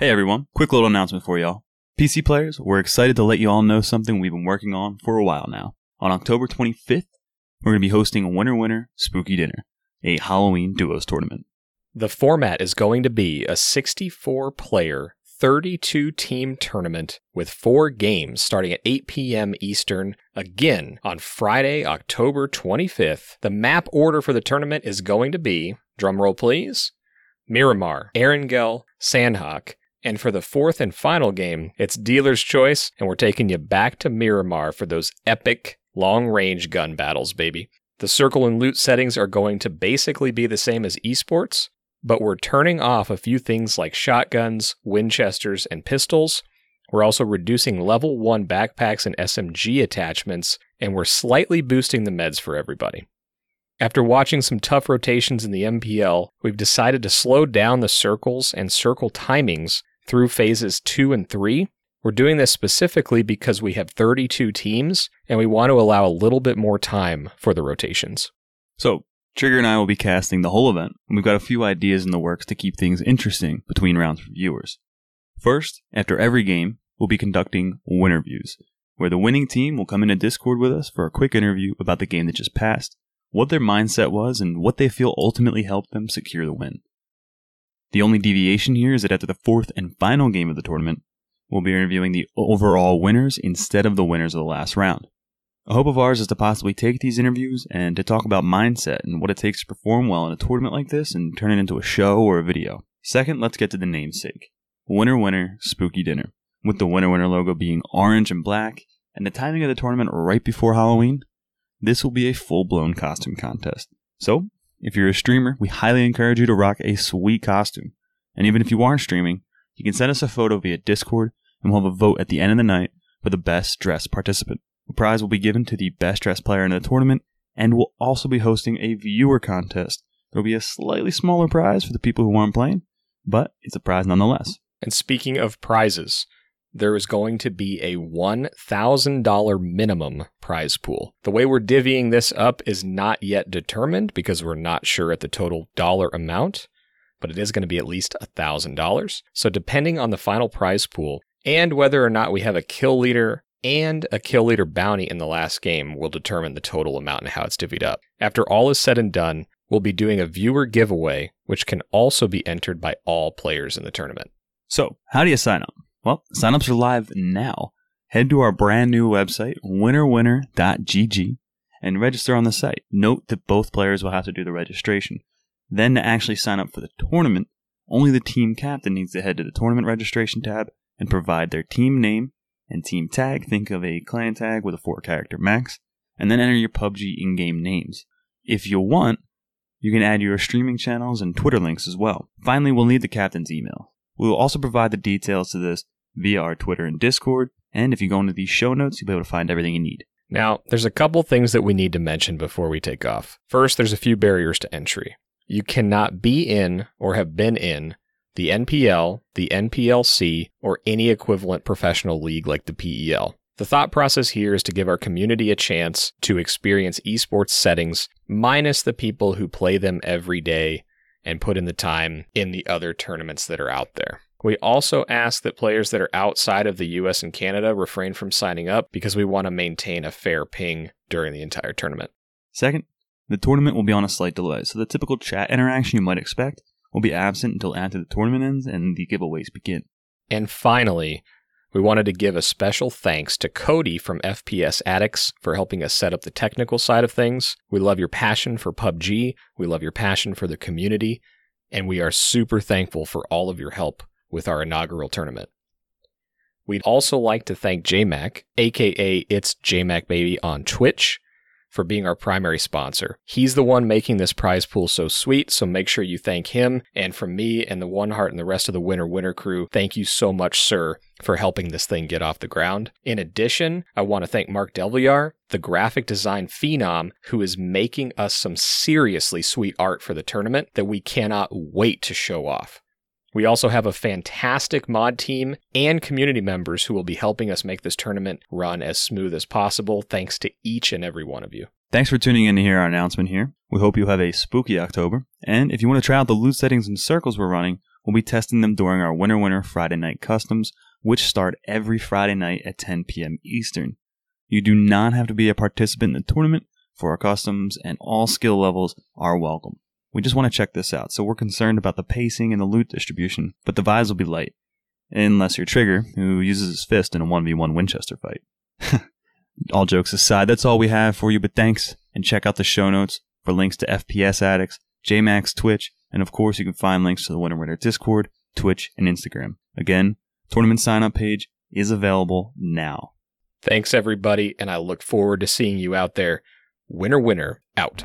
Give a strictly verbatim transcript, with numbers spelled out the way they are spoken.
Hey everyone, quick little announcement for y'all. P C players, we're excited to let you all know something we've been working on for a while now. On October twenty-fifth, we're going to be hosting a Winner Winner Spooky Dinner, a Halloween duos tournament. The format is going to be a sixty-four player, thirty-two team tournament with four games starting at eight p.m. Eastern, again on Friday, October twenty-fifth. The map order for the tournament is going to be, drumroll please, Miramar, Erangel, Sanhok, and for the fourth and final game, it's Dealer's Choice, and we're taking you back to Miramar for those epic long-range gun battles, baby. The circle and loot settings are going to basically be the same as esports, but we're turning off a few things like shotguns, Winchesters, and pistols. We're also reducing level one backpacks and S M G attachments, and we're slightly boosting the meds for everybody. After watching some tough rotations in the M P L, we've decided to slow down the circles and circle timings through phases two and three. We're doing this specifically because we have thirty-two teams, and we want to allow a little bit more time for the rotations. So, Trigger and I will be casting the whole event, and we've got a few ideas in the works to keep things interesting between rounds for viewers. First, after every game, we'll be conducting winner views, where the winning team will come into Discord with us for a quick interview about the game that just passed, what their mindset was, and what they feel ultimately helped them secure the win. The only deviation here is that after the fourth and final game of the tournament, we'll be interviewing the overall winners instead of the winners of the last round. A hope of ours is to possibly take these interviews and to talk about mindset and what it takes to perform well in a tournament like this and turn it into a show or a video. Second, let's get to the namesake. Winner Winner Spooky Dinner, with the Winner Winner logo being orange and black, and the timing of the tournament right before Halloween. This will be a full-blown costume contest. So, if you're a streamer, we highly encourage you to rock a sweet costume. And even if you aren't streaming, you can send us a photo via Discord, and we'll have a vote at the end of the night for the best dressed participant. The prize will be given to the best dressed player in the tournament, and we'll also be hosting a viewer contest. There'll be a slightly smaller prize for the people who aren't playing, but it's a prize nonetheless. And speaking of prizes, there is going to be a one thousand dollars minimum prize pool. The way we're divvying this up is not yet determined because we're not sure at the total dollar amount, but it is going to be at least one thousand dollars. So depending on the final prize pool and whether or not we have a kill leader and a kill leader bounty in the last game will determine the total amount and how it's divvied up. After all is said and done, we'll be doing a viewer giveaway, which can also be entered by all players in the tournament. So how do you sign up? Well, signups are live now. Head to our brand new website, winner winner dot g g, and register on the site. Note that both players will have to do the registration. Then to actually sign up for the tournament, only the team captain needs to head to the tournament registration tab and provide their team name and team tag. Think of a clan tag with a four-character max, and then enter your P U B G in-game names. If you want, you can add your streaming channels and Twitter links as well. Finally, we'll need the captain's email. We will also provide the details to this via our Twitter and Discord, and if you go into the show notes, you'll be able to find everything you need. Now, there's a couple things that we need to mention before we take off. First, there's a few barriers to entry. You cannot be in or have been in the N P L, the N P L C, or any equivalent professional league like the P E L. The thought process here is to give our community a chance to experience esports settings, minus the people who play them every day and put in the time in the other tournaments that are out there. We also ask that players that are outside of the U S and Canada refrain from signing up because we want to maintain a fair ping during the entire tournament. Second, the tournament will be on a slight delay, so the typical chat interaction you might expect will be absent until after the tournament ends and the giveaways begin. And finally, we wanted to give a special thanks to Cody from F P S Addicts for helping us set up the technical side of things. We love your passion for P U B G, we love your passion for the community, and we are super thankful for all of your help with our inaugural tournament. We'd also like to thank JMac, aka It's JMac Baby on Twitch, for being our primary sponsor. He's the one making this prize pool so sweet, so make sure you thank him. And from me and the One Heart and the rest of the Winner Winner crew, thank you so much, sir, for helping this thing get off the ground. In addition, I want to thank Mark Delvillar, the graphic design phenom, who is making us some seriously sweet art for the tournament that we cannot wait to show off. We also have a fantastic mod team and community members who will be helping us make this tournament run as smooth as possible. Thanks to each and every one of you. Thanks for tuning in to hear our announcement here. We hope you have a spooky October. And if you want to try out the loot settings and circles we're running, We'll be testing them during our Winner Winner Friday Night Customs, which start every Friday night at ten p.m. Eastern. You do not have to be a participant in the tournament for our customs, and all skill levels are welcome. We just want to check this out, so we're concerned about the pacing and the loot distribution, but the vibes will be light. Unless you're Trigger, who uses his fist in a one v one Winchester fight. All jokes aside, that's all we have for you, but thanks, and check out the show notes for links to F P S Addicts, JMac's Twitch, and of course you can find links to the Winner Winner Discord, Twitch, and Instagram. Again, tournament sign-up page is available now. Thanks everybody, and I look forward to seeing you out there. Winner Winner, out.